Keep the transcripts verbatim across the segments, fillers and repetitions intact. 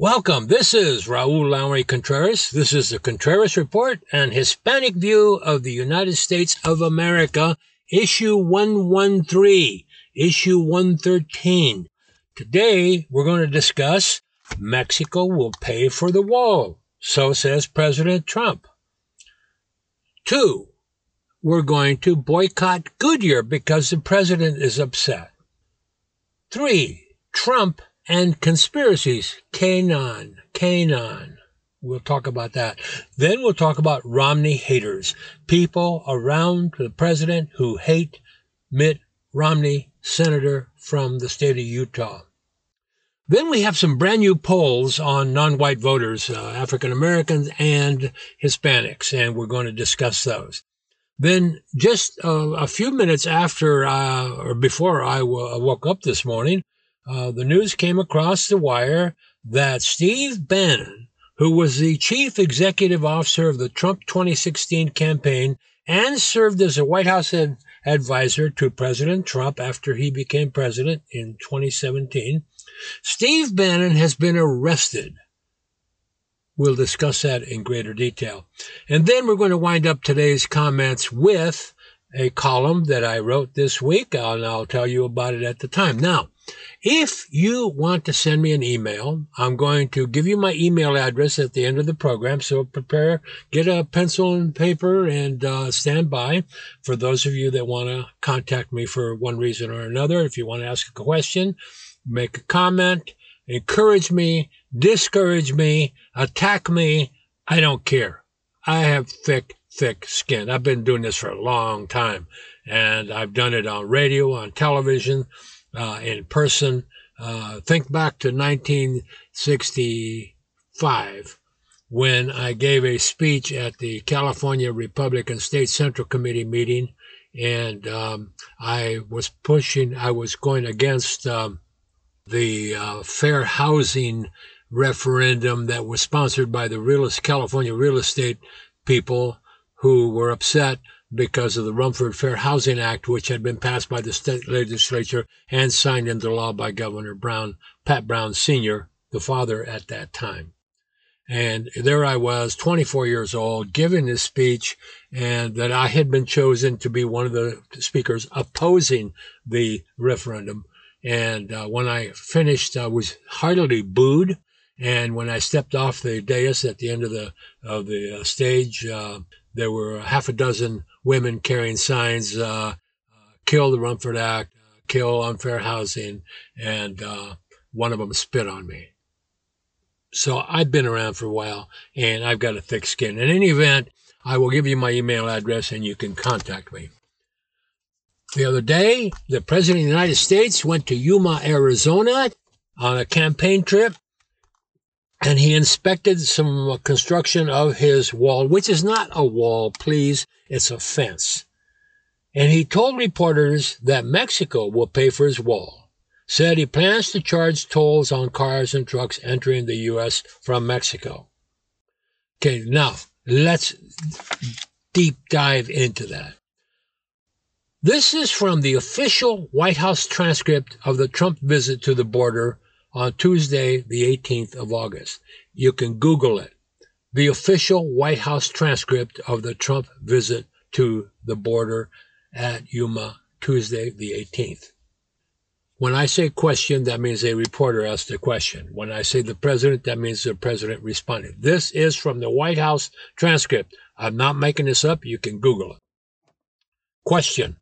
Welcome. This is Raoul Lowery Contreras. This is the Contreras Report, an Hispanic view of the United States of America, issue one thirteen, issue one thirteen. Today, we're going to discuss Mexico will pay for the wall, so says President Trump. Two, we're going to boycott Goodyear because the president is upset. Three, Trump and conspiracies, QAnon, QAnon. We'll talk about that. Then we'll talk about Romney haters, people around the president who hate Mitt Romney, senator from the state of Utah. Then we have some brand new polls on non-white voters, uh, African Americans and Hispanics, and we're going to discuss those. Then just uh, a few minutes after uh, or before I w- woke up this morning, uh, the news came across the wire that Steve Bannon, who was the chief executive officer of the Trump twenty sixteen campaign and served as a White House ad- advisor to President Trump after he became president in twenty seventeen, Steve Bannon has been arrested. We'll discuss that in greater detail. And then we're going to wind up today's comments with a column that I wrote this week, and I'll tell you about it at the time. Now, if you want to send me an email, I'm going to give you my email address at the end of the program, so prepare, get a pencil and paper, and uh, stand by for those of you that want to contact me for one reason or another. If you want to ask a question, make a comment, encourage me, discourage me, attack me. I don't care. I have thick, thick skin. I've been doing this for a long time, and I've done it on radio, on television, uh, in person. Uh, think back to nineteen sixty-five when I gave a speech at the California Republican State Central Committee meeting, and um, I was pushing, I was going against um, the uh, fair housing referendum that was sponsored by the real, California real estate people who were upset because of the Rumford Fair Housing Act, which had been passed by the state legislature and signed into law by Governor Brown, Pat Brown Senior, the father at that time. And there I was, twenty-four years old, giving this speech, and that I had been chosen to be one of the speakers opposing the referendum. And uh, when I finished, I was heartily booed. And when I stepped off the dais at the end of the of the uh, stage, uh, there were half a dozen women carrying signs, uh, uh, kill the Rumford Act, uh, kill unfair housing, and uh, one of them spit on me. So I've been around for a while, and I've got a thick skin. In any event, I will give you my email address, and you can contact me. The other day, the President of the United States went to Yuma, Arizona on a campaign trip, and he inspected some construction of his wall, which is not a wall, please, it's a fence. And he told reporters that Mexico will pay for his wall, said he plans to charge tolls on cars and trucks entering the U S from Mexico. Okay, now, let's deep dive into that. This is from the official White House transcript of the Trump visit to the border on Tuesday, the eighteenth of August. You can Google it. The official White House transcript of the Trump visit to the border at Yuma, Tuesday, the eighteenth. When I say question, that means a reporter asked a question. When I say the president, that means the president responded. This is from the White House transcript. I'm not making this up. You can Google it. Question.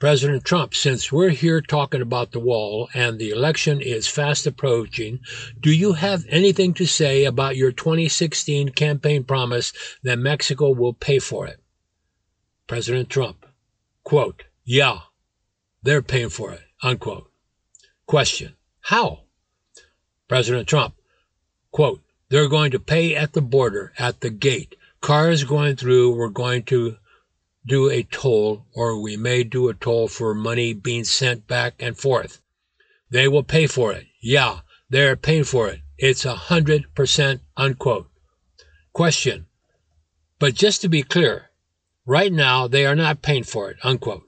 President Trump, since we're here talking about the wall and the election is fast approaching, do you have anything to say about your twenty sixteen campaign promise that Mexico will pay for it? President Trump, quote, yeah, they're paying for it, unquote. Question, how? President Trump, quote, they're going to pay at the border, at the gate. Cars going through, we're going to do a toll, or we may do a toll for money being sent back and forth. They will pay for it. Yeah, they're paying for it. It's a hundred percent, unquote. Question. But just to be clear, right now, they are not paying for it, unquote.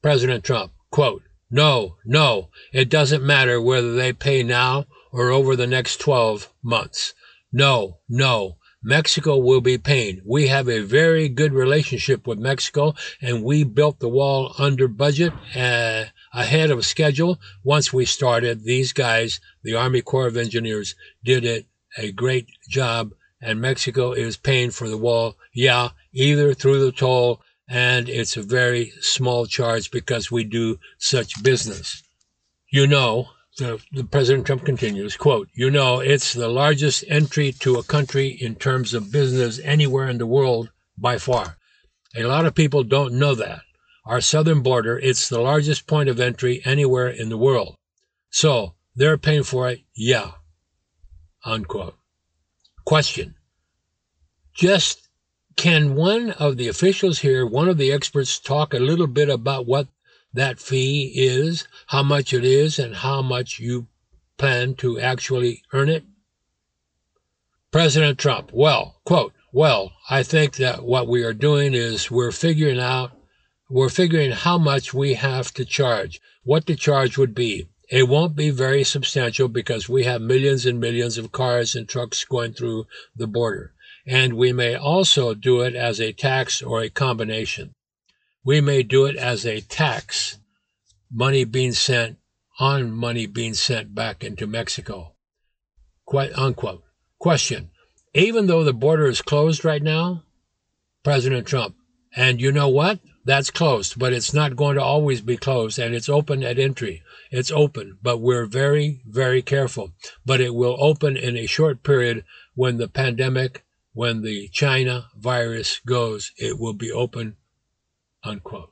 President Trump, quote, no, no, it doesn't matter whether they pay now or over the next twelve months. No, no. Mexico will be paying. We have a very good relationship with Mexico, and we built the wall under budget and ahead of schedule. Once we started, these guys, the Army Corps of Engineers, did it a great job, and Mexico is paying for the wall, yeah, either through the toll, and it's a very small charge because we do such business. You know, The, the President Trump continues, quote, you know, it's the largest entry to a country in terms of business anywhere in the world by far. A lot of people don't know that. Our southern border, it's the largest point of entry anywhere in the world. So they're paying for it. Yeah. Unquote. Question. Just can one of the officials here, one of the experts, talk a little bit about what that fee is, how much it is, and how much you plan to actually earn it? President Trump, well, quote, well, I think that what we are doing is we're figuring out, we're figuring how much we have to charge, what the charge would be. It won't be very substantial because we have millions and millions of cars and trucks going through the border. And we may also do it as a tax or a combination. We may do it as a tax, money being sent on money being sent back into Mexico. Quite unquote. Question. Even though the border is closed right now, President Trump, and you know what? That's closed, but it's not going to always be closed, and it's open at entry. It's open, but we're very, very careful. But it will open in a short period when the pandemic, when the China virus goes, it will be open. Unquote.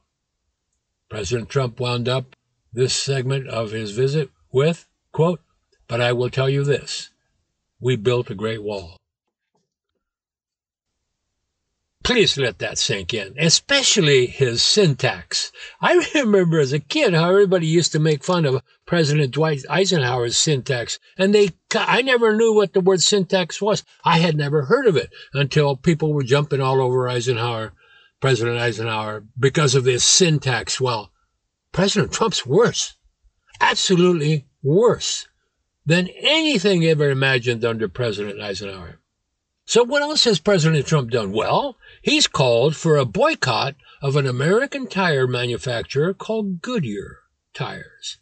President Trump wound up this segment of his visit with, quote, but I will tell you this, we built a great wall. Please let that sink in, especially his syntax. I remember as a kid how everybody used to make fun of President Dwight Eisenhower's syntax, and they I never knew what the word syntax was. I had never heard of it until people were jumping all over Eisenhower. President Eisenhower, because of his syntax. Well, President Trump's worse, absolutely worse than anything ever imagined under President Eisenhower. So what else has President Trump done? Well, he's called for a boycott of an American tire manufacturer called Goodyear tires.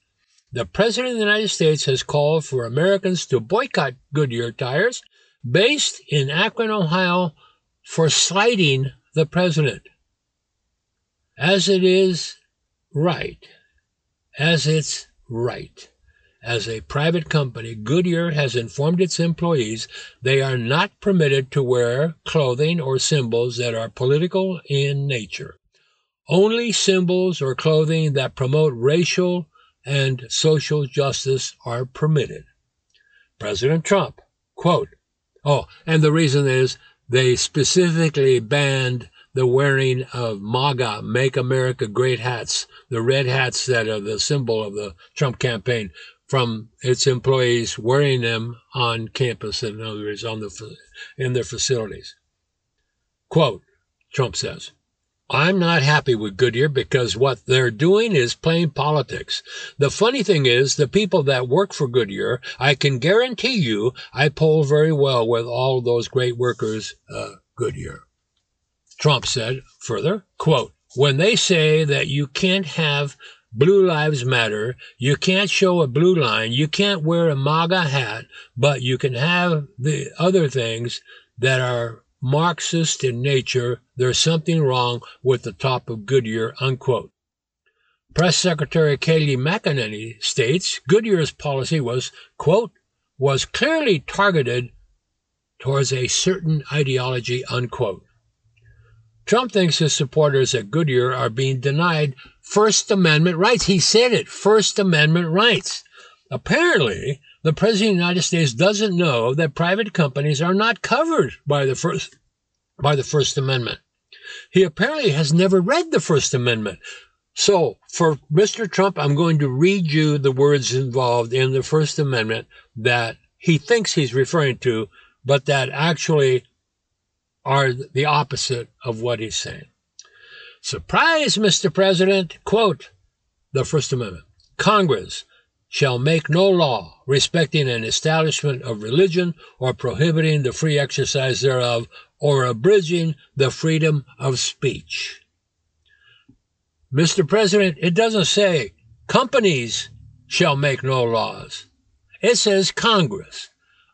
The President of the United States has called for Americans to boycott Goodyear tires based in Akron, Ohio, for slighting the president. As it is right, as it's right, as a private company, Goodyear has informed its employees they are not permitted to wear clothing or symbols that are political in nature. Only symbols or clothing that promote racial and social justice are permitted. President Trump, quote, oh, and the reason is they specifically banned the wearing of MAGA, Make America Great hats, the red hats that are the symbol of the Trump campaign, from its employees wearing them on campus, in other words, on the, in their facilities. Quote, Trump says, I'm not happy with Goodyear because what they're doing is playing politics. The funny thing is, the people that work for Goodyear, I can guarantee you, I poll very well with all those great workers uh, Goodyear. Trump said further, quote, when they say that you can't have Blue Lives Matter, you can't show a blue line, you can't wear a MAGA hat, but you can have the other things that are Marxist in nature, there's something wrong with the top of Goodyear, unquote. Press Secretary Kayleigh McEnany states Goodyear's policy was, quote, was clearly targeted towards a certain ideology, unquote. Trump thinks his supporters at Goodyear are being denied First Amendment rights. He said it, First Amendment rights. Apparently, the President of the United States doesn't know that private companies are not covered by the First, by the First Amendment. He apparently has never read the First Amendment. So for Mister Trump, I'm going to read you the words involved in the First Amendment that he thinks he's referring to, but that actually are the opposite of what he's saying. Surprise, Mister President, quote, the First Amendment, Congress shall make no law respecting an establishment of religion or prohibiting the free exercise thereof or abridging the freedom of speech. Mister President, it doesn't say companies shall make no laws. It says Congress.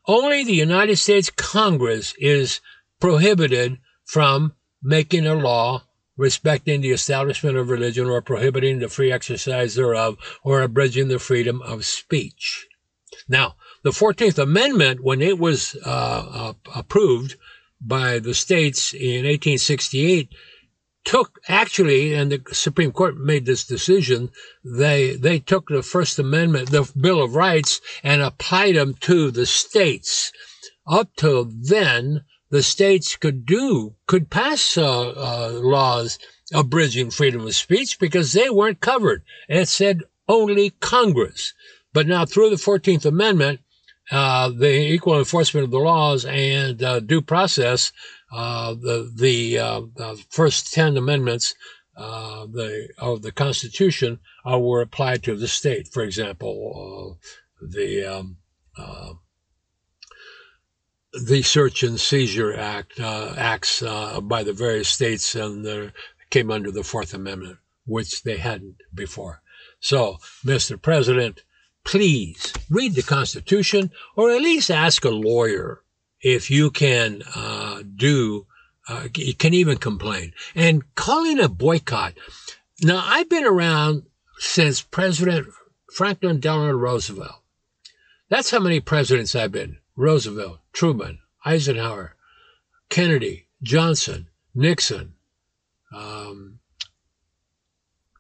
Only the United States Congress is prohibited from making a law respecting the establishment of religion or prohibiting the free exercise thereof or abridging the freedom of speech. Now, the fourteenth Amendment, when it was uh, approved by the states in eighteen sixty-eight, took actually, and the Supreme Court made this decision, they they took the First Amendment, the Bill of Rights, and applied them to the states. Up till then, the states could do, could pass uh, uh, laws abridging freedom of speech because they weren't covered. It said only Congress. But now through the fourteenth Amendment, uh, the equal enforcement of the laws and uh, due process, Uh, the the uh, uh, first ten amendments uh, the, of the Constitution uh, were applied to the state. For example, uh, the um, uh, the Search and Seizure Act uh, acts uh, by the various states and the, came under the Fourth Amendment, which they hadn't before. So, Mister President, please read the Constitution, or at least ask a lawyer if you can uh, do, uh, you can even complain. And calling a boycott. Now, I've been around since President Franklin Delano Roosevelt. That's how many presidents I've been. Roosevelt, Truman, Eisenhower, Kennedy, Johnson, Nixon, um,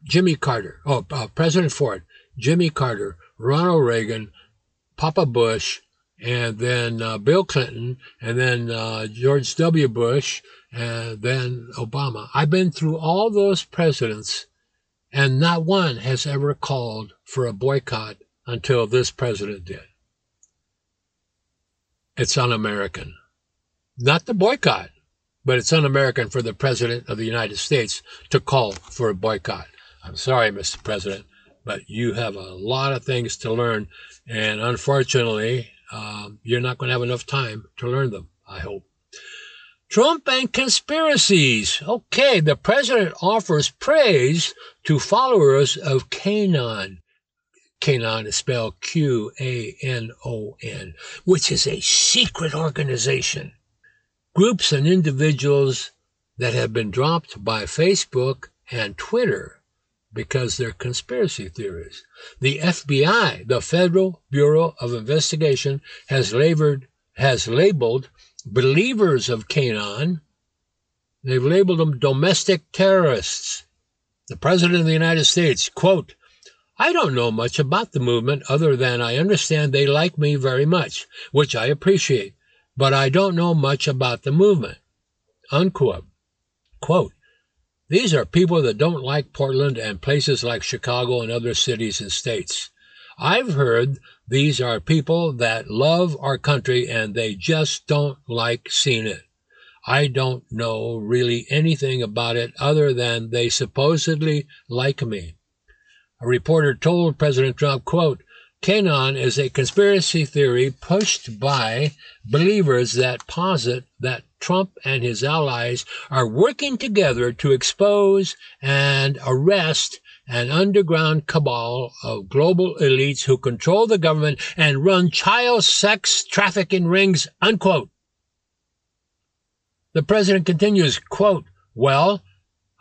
Jimmy Carter, oh, uh, President Ford, Jimmy Carter, Ronald Reagan, Papa Bush, and then uh, Bill Clinton, and then uh, George W. Bush, and then Obama. I've been through all those presidents, and not one has ever called for a boycott until this president did. It's un-American. Not the boycott, but it's un-American for the president of the United States to call for a boycott. I'm sorry, Mister President, but you have a lot of things to learn, and unfortunately, Um, you're not going to have enough time to learn them, I hope. Trump and conspiracies. Okay, the president offers praise to followers of QAnon. QAnon is spelled Q A N O N, which is a secret organization. Groups and individuals that have been dropped by Facebook and Twitter because they're conspiracy theories. The F B I, the Federal Bureau of Investigation, has labeled, has labeled believers of QAnon, they've labeled them domestic terrorists. The President of the United States, quote, "I don't know much about the movement other than I understand they like me very much, which I appreciate, but I don't know much about the movement," unquote. Quote, "These are people that don't like Portland and places like Chicago and other cities and states. I've heard these are people that love our country and they just don't like seeing it. I don't know really anything about it other than they supposedly like me." A reporter told President Trump, quote, "QAnon is a conspiracy theory pushed by believers that posit that Trump and his allies are working together to expose and arrest an underground cabal of global elites who control the government and run child sex trafficking rings," unquote. The president continues, quote, "Well,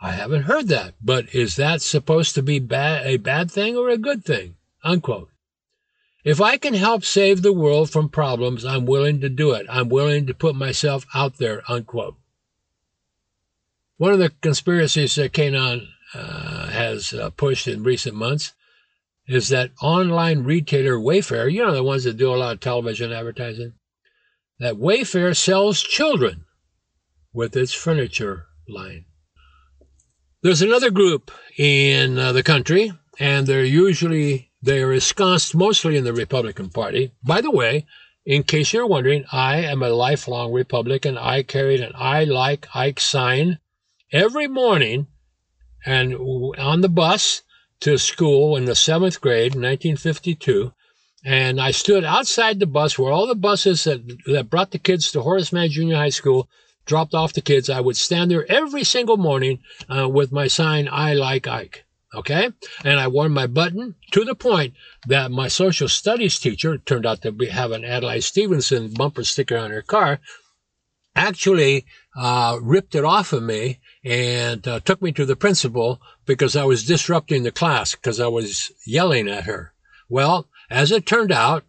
I haven't heard that, but is that supposed to be bad, a bad thing or a good thing?" Unquote. "If I can help save the world from problems, I'm willing to do it. I'm willing to put myself out there," unquote. One of the conspiracies that QAnon uh, has uh, pushed in recent months is that online retailer Wayfair, you know, the ones that do a lot of television advertising, that Wayfair sells children with its furniture line. There's another group in uh, the country, and they're usually They are ensconced mostly in the Republican Party. By the way, in case you're wondering, I am a lifelong Republican. I carried an I like Ike sign every morning and on the bus to school in the seventh grade in nineteen fifty-two, and I stood outside the bus where all the buses that, that brought the kids to Horace Mann Junior High School dropped off the kids. I would stand there every single morning uh, with my sign, I like Ike, okay? And I wore my button to the point that my social studies teacher, turned out to be, have an Adlai Stevenson bumper sticker on her car, actually uh, ripped it off of me and uh, took me to the principal because I was disrupting the class because I was yelling at her. Well, as it turned out,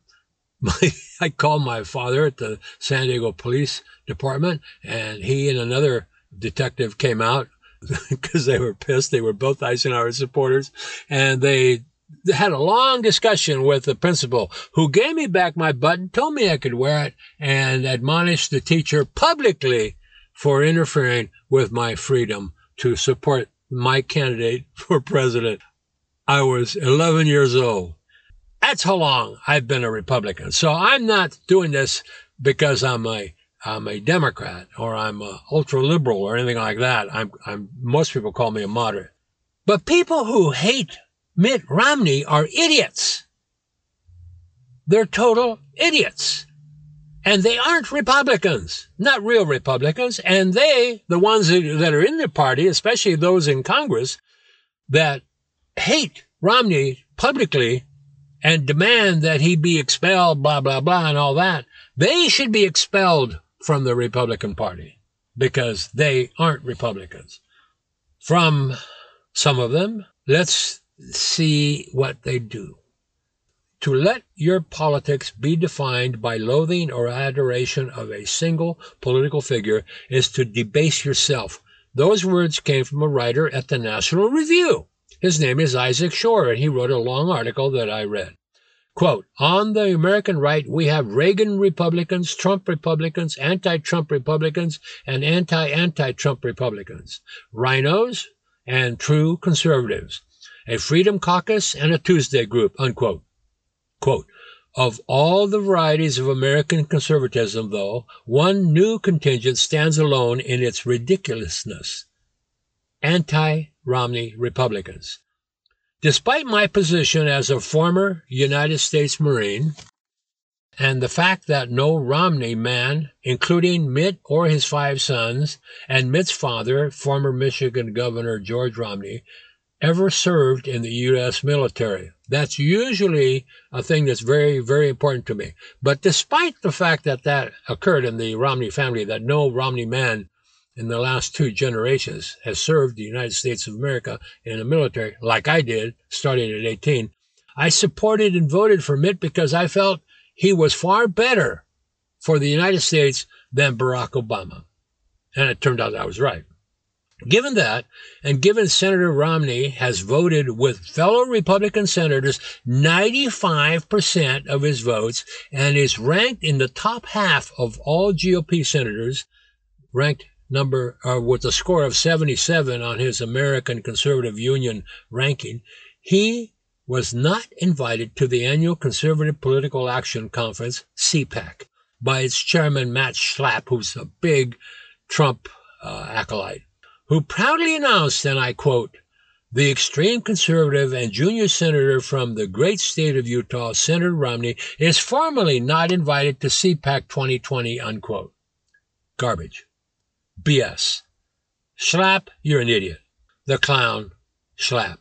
my, I called my father at the San Diego Police Department, and he and another detective came out because they were pissed. They were both Eisenhower supporters, and they had a long discussion with the principal, who gave me back my button, told me I could wear it, and admonished the teacher publicly for interfering with my freedom to support my candidate for president. I was eleven years old. That's how long I've been a Republican. So I'm not doing this because I'm a I'm a Democrat or I'm a ultra liberal or anything like that. I'm I'm most people call me a moderate. But people who hate Mitt Romney are idiots. They're total idiots. And they aren't Republicans, not real Republicans. And they, the ones that are in the party, especially those in Congress, that hate Romney publicly and demand that he be expelled, blah, blah, blah, and all that, they should be expelled from the Republican Party because they aren't Republicans. From some of them, let's see what they do. To let your politics be defined by loathing or adoration of a single political figure is to debase yourself. Those words came from a writer at the National Review. His name is Isaac Shore, and he wrote a long article that I read. Quote, on the American right, we have Reagan Republicans, Trump Republicans, anti-Trump Republicans, and anti-anti-Trump Republicans, rhinos, and true conservatives, a Freedom Caucus, and a Tuesday group, unquote. Quote, of all the varieties of American conservatism, though, one new contingent stands alone in its ridiculousness. Anti-Romney Republicans. Despite my position as a former United States Marine and the fact that no Romney man, including Mitt or his five sons, and Mitt's father, former Michigan Governor George Romney, ever served in the U S military. That's usually a thing that's very, very important to me. But despite the fact that that occurred in the Romney family, that no Romney man in the last two generations has served the United States of America in the military, like I did, starting at eighteen, I supported and voted for Mitt because I felt he was far better for the United States than Barack Obama. And it turned out I was right. Given that, and given Senator Romney has voted with fellow Republican senators ninety-five percent of his votes and is ranked in the top half of all G O P senators, ranked number uh, with a score of seventy-seven on his American Conservative Union ranking, he was not invited to the annual Conservative Political Action Conference, C PAC, by its chairman, Matt Schlapp, who's a big Trump uh, acolyte, who proudly announced, and I quote, the extreme conservative and junior senator from the great state of Utah, Senator Romney, is formally not invited to C PAC twenty twenty, unquote. Garbage. B S. Schlapp, you're an idiot. The clown, Schlapp.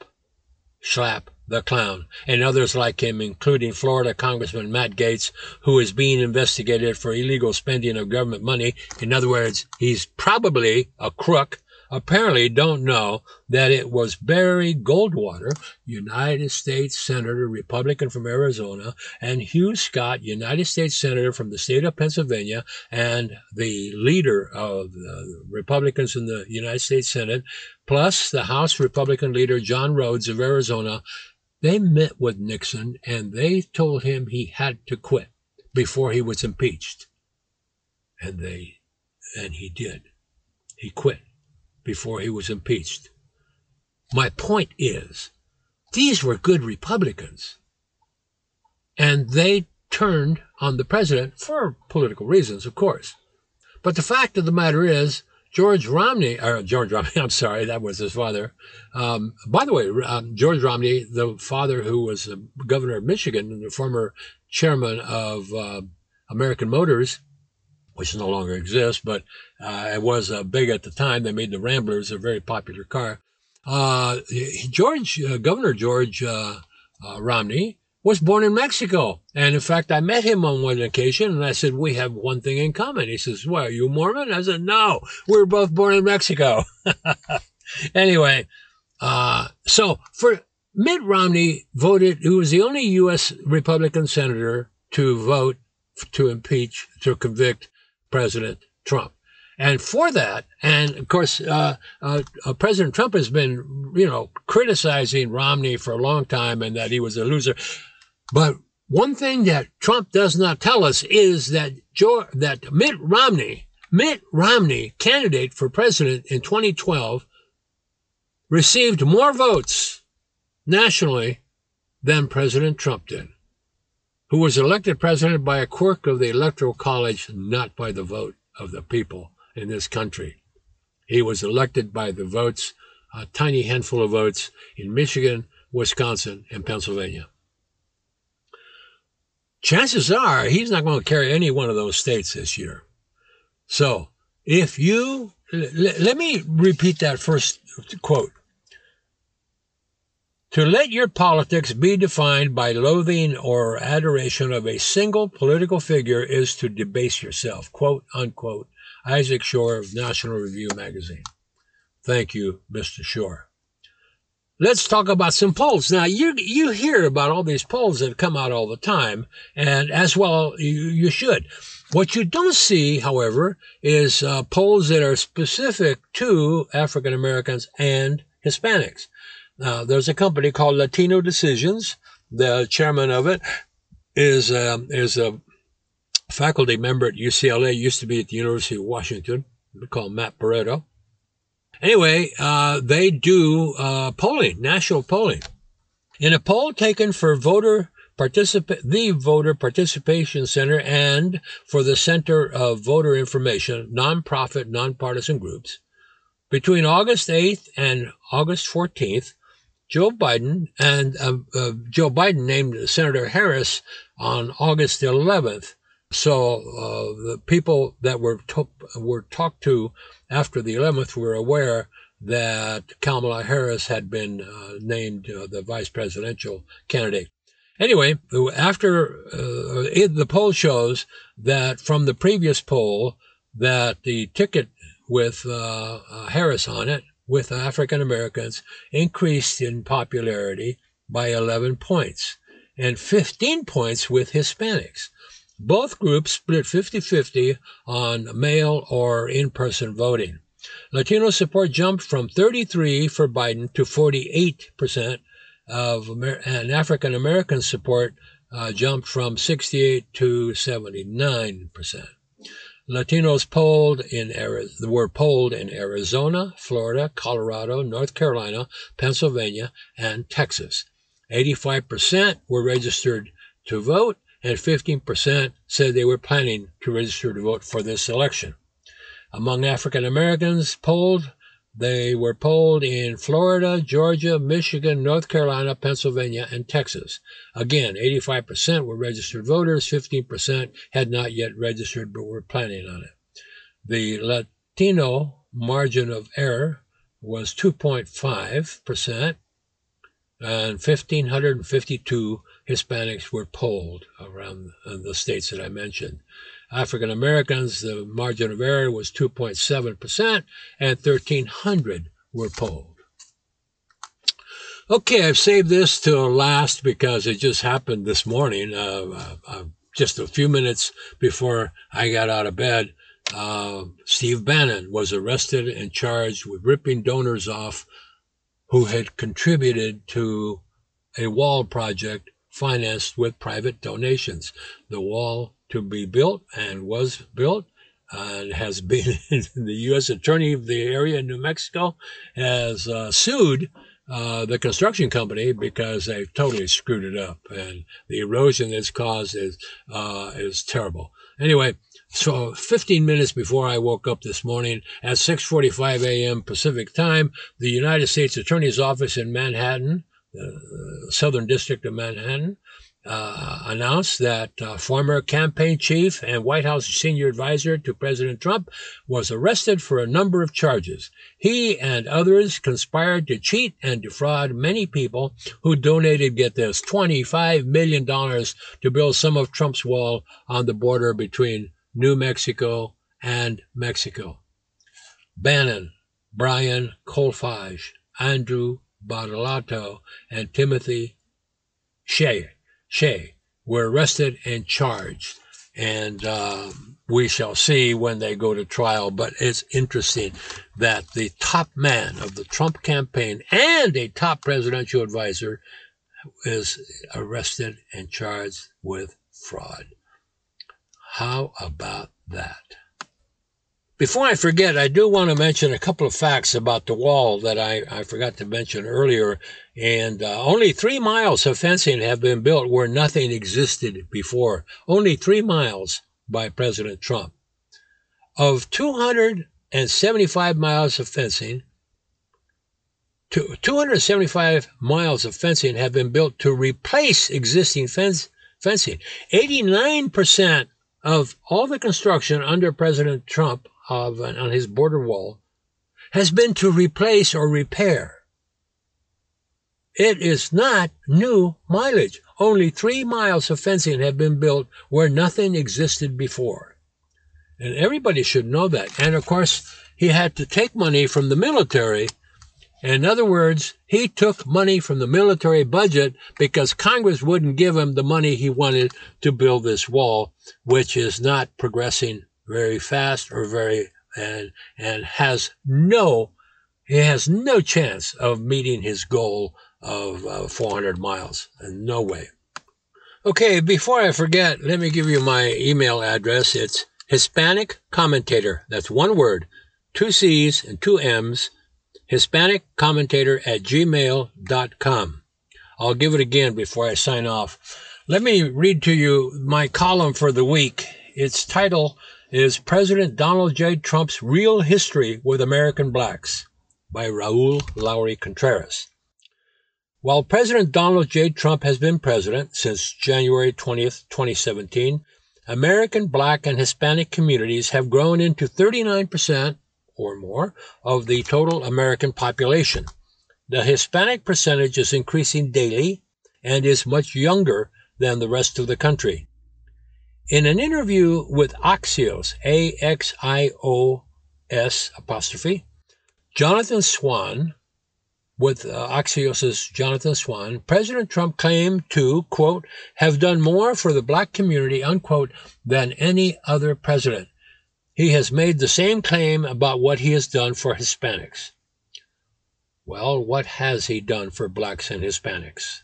Schlapp, the clown, and others like him, including Florida Congressman Matt Gaetz, who is being investigated for illegal spending of government money. In other words, he's probably a crook. Apparently don't know that it was Barry Goldwater, United States Senator, Republican from Arizona, and Hugh Scott, United States Senator from the state of Pennsylvania, and the leader of the Republicans in the United States Senate, plus the House Republican leader John Rhodes of Arizona. They met with Nixon, and they told him he had to quit before he was impeached. And they, and he did. He quit before he was impeached. My point is, these were good Republicans, and they turned on the president for political reasons, of course. But the fact of the matter is, George Romney, or George Romney, I'm sorry, that was his father. Um, by the way, um, George Romney, the father who was the governor of Michigan and the former chairman of uh, American Motors, which no longer exists, but uh, it was uh, big at the time. They made the Ramblers a very popular car. Uh, George, uh, Governor George uh, uh, Romney was born in Mexico. And in fact, I met him on one occasion and I said, we have one thing in common. He says, well, are you Mormon? I said, no, we were both born in Mexico. Anyway, uh, so for Mitt Romney voted, who was the only U S Republican senator to vote to impeach, to convict President Trump. And for that, and of course, uh, uh, President Trump has been, you know, criticizing Romney for a long time and that he was a loser. But one thing that Trump does not tell us is that George, that Mitt Romney, Mitt Romney, candidate for president in twenty twelve, received more votes nationally than President Trump did, who was elected president by a quirk of the Electoral College, not by the vote of the people in this country. He was elected by the votes, a tiny handful of votes in Michigan, Wisconsin, and Pennsylvania. Chances are he's not going to carry any one of those states this year. So if you, let me repeat that first quote. To let your politics be defined by loathing or adoration of a single political figure is to debase yourself, quote unquote. Isaac Shore of National Review magazine. Thank you, Mister Shore. Let's talk about some polls. Now, you you hear about all these polls that come out all the time, and as well you, you should. What you don't see, however, is uh, polls that are specific to African Americans and Hispanics. Uh, there's a company called Latino Decisions. The chairman of it is um, is a faculty member at U C L A, used to be at the University of Washington, called Matt Barreto. Anyway, uh, they do uh, polling, national polling. In a poll taken for voter participa- the Voter Participation Center and for the Center of Voter Information, nonprofit, nonpartisan groups, between August eighth and August fourteenth, Joe Biden and uh, uh, Joe Biden named Senator Harris on August eleventh. So uh, the people that were to- were talked to after the eleventh were aware that Kamala Harris had been uh, named uh, the vice presidential candidate. Anyway, after uh, it, the poll shows that from the previous poll that the ticket with uh, uh, Harris on it, with African Americans, increased in popularity by eleven points and fifteen points with Hispanics. Both groups split fifty-fifty on mail or in-person voting. Latino support jumped from thirty-three for Biden to forty-eight percent, of Amer- and African American support uh, jumped from sixty-eight to seventy-nine percent. Latinos polled in Ari- were polled in Arizona, Florida, Colorado, North Carolina, Pennsylvania, and Texas. eighty-five percent were registered to vote, and fifteen percent said they were planning to register to vote for this election. Among African Americans polled, they were polled in Florida, Georgia, Michigan, North Carolina, Pennsylvania, and Texas. Again, eighty-five percent were registered voters, fifteen percent had not yet registered but were planning on it. The Latino margin of error was two point five percent, and one thousand five hundred fifty-two Hispanics were polled around the states that I mentioned. African Americans, the margin of error was two point seven percent, and one thousand three hundred were polled. Okay, I've saved this till last because it just happened this morning, uh, uh, just a few minutes before I got out of bed. Uh, Steve Bannon was arrested and charged with ripping donors off who had contributed to a wall project financed with private donations. The wall to be built and was built and has been, the U S attorney of the area in New Mexico has uh, sued uh, the construction company because they've totally screwed it up. And the erosion it's caused is, uh, is terrible. Anyway, so fifteen minutes before I woke up this morning at six forty-five a.m. Pacific time, the United States Attorney's Office in Manhattan, the uh, Southern District of Manhattan, uh, announced that uh, former campaign chief and White House senior advisor to President Trump was arrested for a number of charges. He and others conspired to cheat and defraud many people who donated, get this, twenty-five million dollars to build some of Trump's wall on the border between New Mexico and Mexico. Bannon, Brian Colfage, Andrew Badalato, and Timothy Shea, Shea were arrested and charged. And uh, we shall see when they go to trial. But it's interesting that the top man of the Trump campaign and a top presidential advisor is arrested and charged with fraud. How about that? Before I forget, I do want to mention a couple of facts about the wall that I, I forgot to mention earlier. And uh, only three miles of fencing have been built where nothing existed before. Only three miles by President Trump. Of two hundred seventy-five miles of fencing, two hundred seventy-five miles of fencing have been built to replace existing fence, fencing. eighty-nine percent of all the construction under President Trump Of, on his border wall has been to replace or repair. It is not new mileage. Only three miles of fencing have been built where nothing existed before. And everybody should know that. And of course, he had to take money from the military. In other words, he took money from the military budget because Congress wouldn't give him the money he wanted to build this wall, which is not progressing very fast or very, and, and has no, he has no chance of meeting his goal of uh, four hundred miles. No way. Okay. Before I forget, let me give you my email address. It's Hispanic Commentator. That's one word, two C's and two M's, Hispanic Commentator at gmail dot com. I'll give it again before I sign off. Let me read to you my column for the week. Its title is President Donald J. Trump's Real History with American Blacks by Raoul Lowery Contreras. While President Donald J. Trump has been president since January twentieth, twenty seventeen, American Black and Hispanic communities have grown into thirty-nine percent or more of the total American population. The Hispanic percentage is increasing daily and is much younger than the rest of the country. In an interview with Axios, A X I O S apostrophe, Jonathan Swan, with uh, Axios's Jonathan Swan, President Trump claimed to, quote, have done more for the black community, unquote, than any other president. He has made the same claim about what he has done for Hispanics. Well, what has he done for blacks and Hispanics?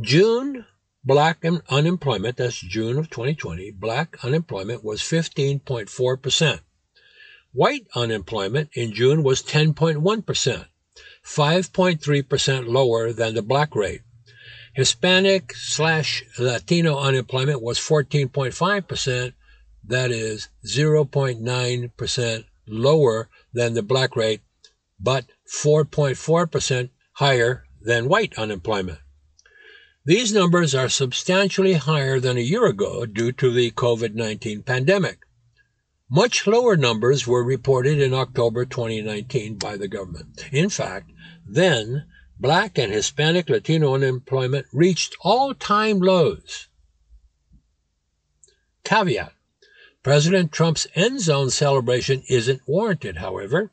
June Black unemployment, that's June of twenty twenty, black unemployment was fifteen point four percent. White unemployment in June was ten point one percent, five point three percent lower than the black rate. Hispanic slash Latino unemployment was fourteen point five percent, that is zero point nine percent lower than the black rate, but four point four percent higher than white unemployment. These numbers are substantially higher than a year ago due to the COVID nineteen pandemic. Much lower numbers were reported in October twenty nineteen by the government. In fact, then, black and Hispanic Latino unemployment reached all-time lows. Caveat: President Trump's end zone celebration isn't warranted, however.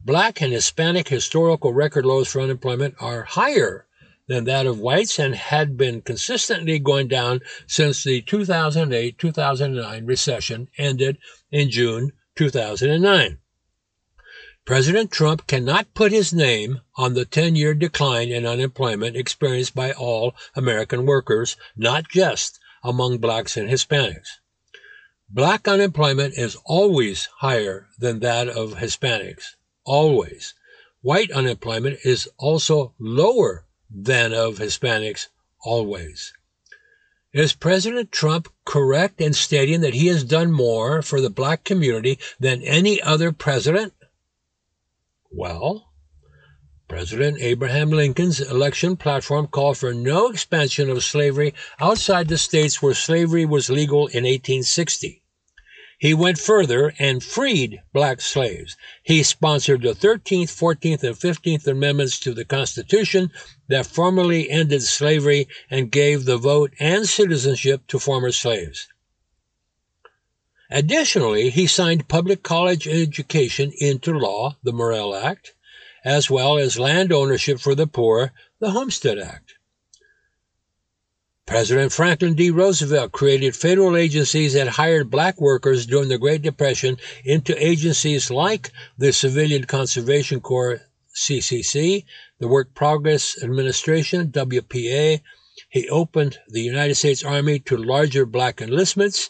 Black and Hispanic historical record lows for unemployment are higher than that of whites and had been consistently going down since the two thousand eight two thousand nine recession ended in June two thousand nine. President Trump cannot put his name on the ten-year decline in unemployment experienced by all American workers, not just among blacks and Hispanics. Black unemployment is always higher than that of Hispanics, always. White unemployment is also lower than of Hispanics, always. Is President Trump correct in stating that he has done more for the black community than any other president? Well, President Abraham Lincoln's election platform called for no expansion of slavery outside the states where slavery was legal in eighteen sixty. He went further and freed black slaves. He sponsored the thirteenth, fourteenth, and fifteenth Amendments to the Constitution that formally ended slavery and gave the vote and citizenship to former slaves. Additionally, he signed public college education into law, the Morrill Act, as well as land ownership for the poor, the Homestead Act. President Franklin D. Roosevelt created federal agencies that hired black workers during the Great Depression into agencies like the Civilian Conservation Corps, C C C, the Work Progress Administration, W P A. He opened the United States Army to larger black enlistments,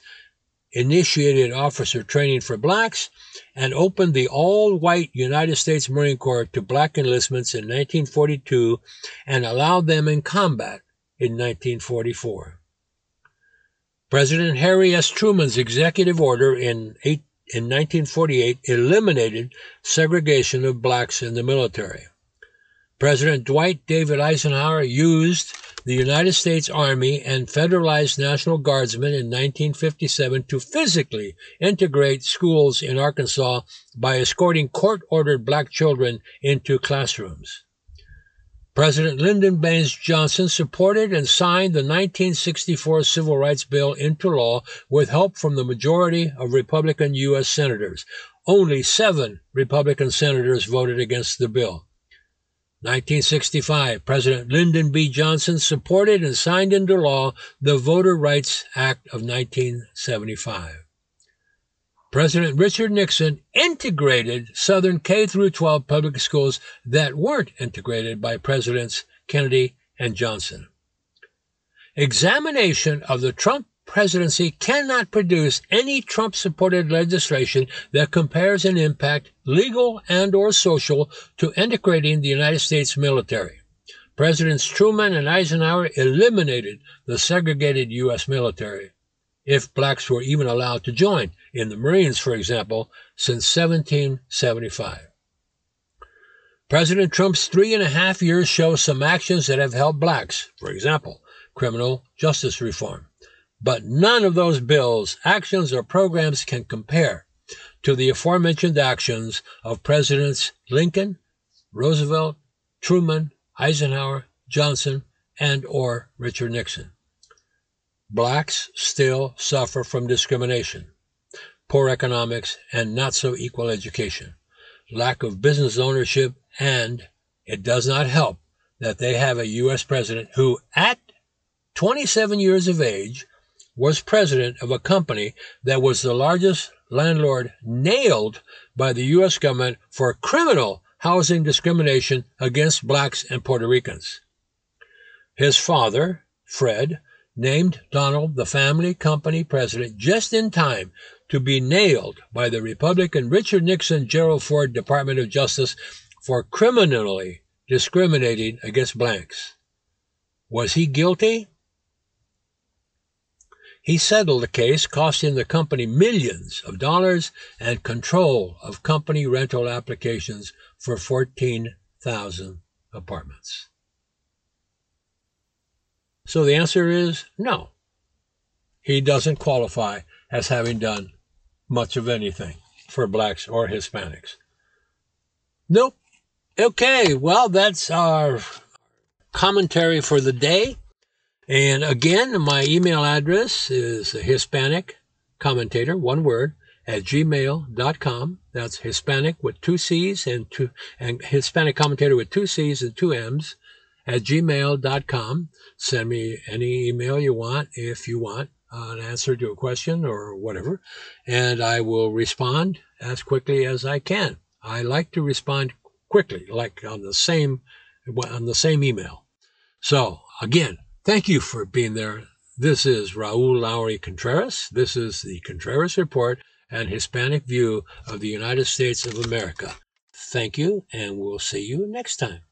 initiated officer training for blacks, and opened the all-white United States Marine Corps to black enlistments in nineteen forty-two and allowed them in combat in nineteen forty-four. President Harry S. Truman's executive order in, eight, in nineteen forty-eight eliminated segregation of blacks in the military. President Dwight David Eisenhower used the United States Army and Federalized National Guardsmen in nineteen fifty-seven to physically integrate schools in Arkansas by escorting court-ordered black children into classrooms. President Lyndon Baines Johnson supported and signed the nineteen sixty-four Civil Rights Bill into law with help from the majority of Republican U S senators. Only seven Republican senators voted against the bill. nineteen sixty-five, President Lyndon B. Johnson supported and signed into law the Voter Rights Act of nineteen seventy-five. President Richard Nixon integrated Southern K through twelve public schools that weren't integrated by Presidents Kennedy and Johnson. Examination of the Trump presidency cannot produce any Trump-supported legislation that compares in impact, legal and or social, to integrating the United States military. Presidents Truman and Eisenhower eliminated the segregated U S military, if blacks were even allowed to join, in the Marines, for example, since seventeen seventy-five. President Trump's three and a half years show some actions that have helped blacks, for example, criminal justice reform. But none of those bills, actions, or programs can compare to the aforementioned actions of Presidents Lincoln, Roosevelt, Truman, Eisenhower, Johnson, and or Richard Nixon. Blacks still suffer from discrimination, poor economics, and not so equal education, lack of business ownership, and it does not help that they have a U S president who, at twenty-seven years of age, was president of a company that was the largest landlord nailed by the U S government for criminal housing discrimination against blacks and Puerto Ricans. His father, Fred, named Donald the family company president just in time to be nailed by the Republican Richard Nixon Gerald Ford Department of Justice for criminally discriminating against blacks. Was he guilty? He settled the case, costing the company millions of dollars and control of company rental applications for fourteen thousand apartments. So the answer is no. He doesn't qualify as having done much of anything for blacks or Hispanics. Nope. Okay, well, that's our commentary for the day. And again, my email address is hispanic commentator, one word, at gmail dot com. That's Hispanic with two C's and two, and Hispanic commentator with two C's and two M's at gmail dot com. Send me any email you want if you want an answer to a question or whatever, and I will respond as quickly as I can. I like to respond quickly, like on the same, on the same email. So again, thank you for being there. This is Raoul Lowery Contreras. This is the Contreras Report and Hispanic View of the United States of America. Thank you, and we'll see you next time.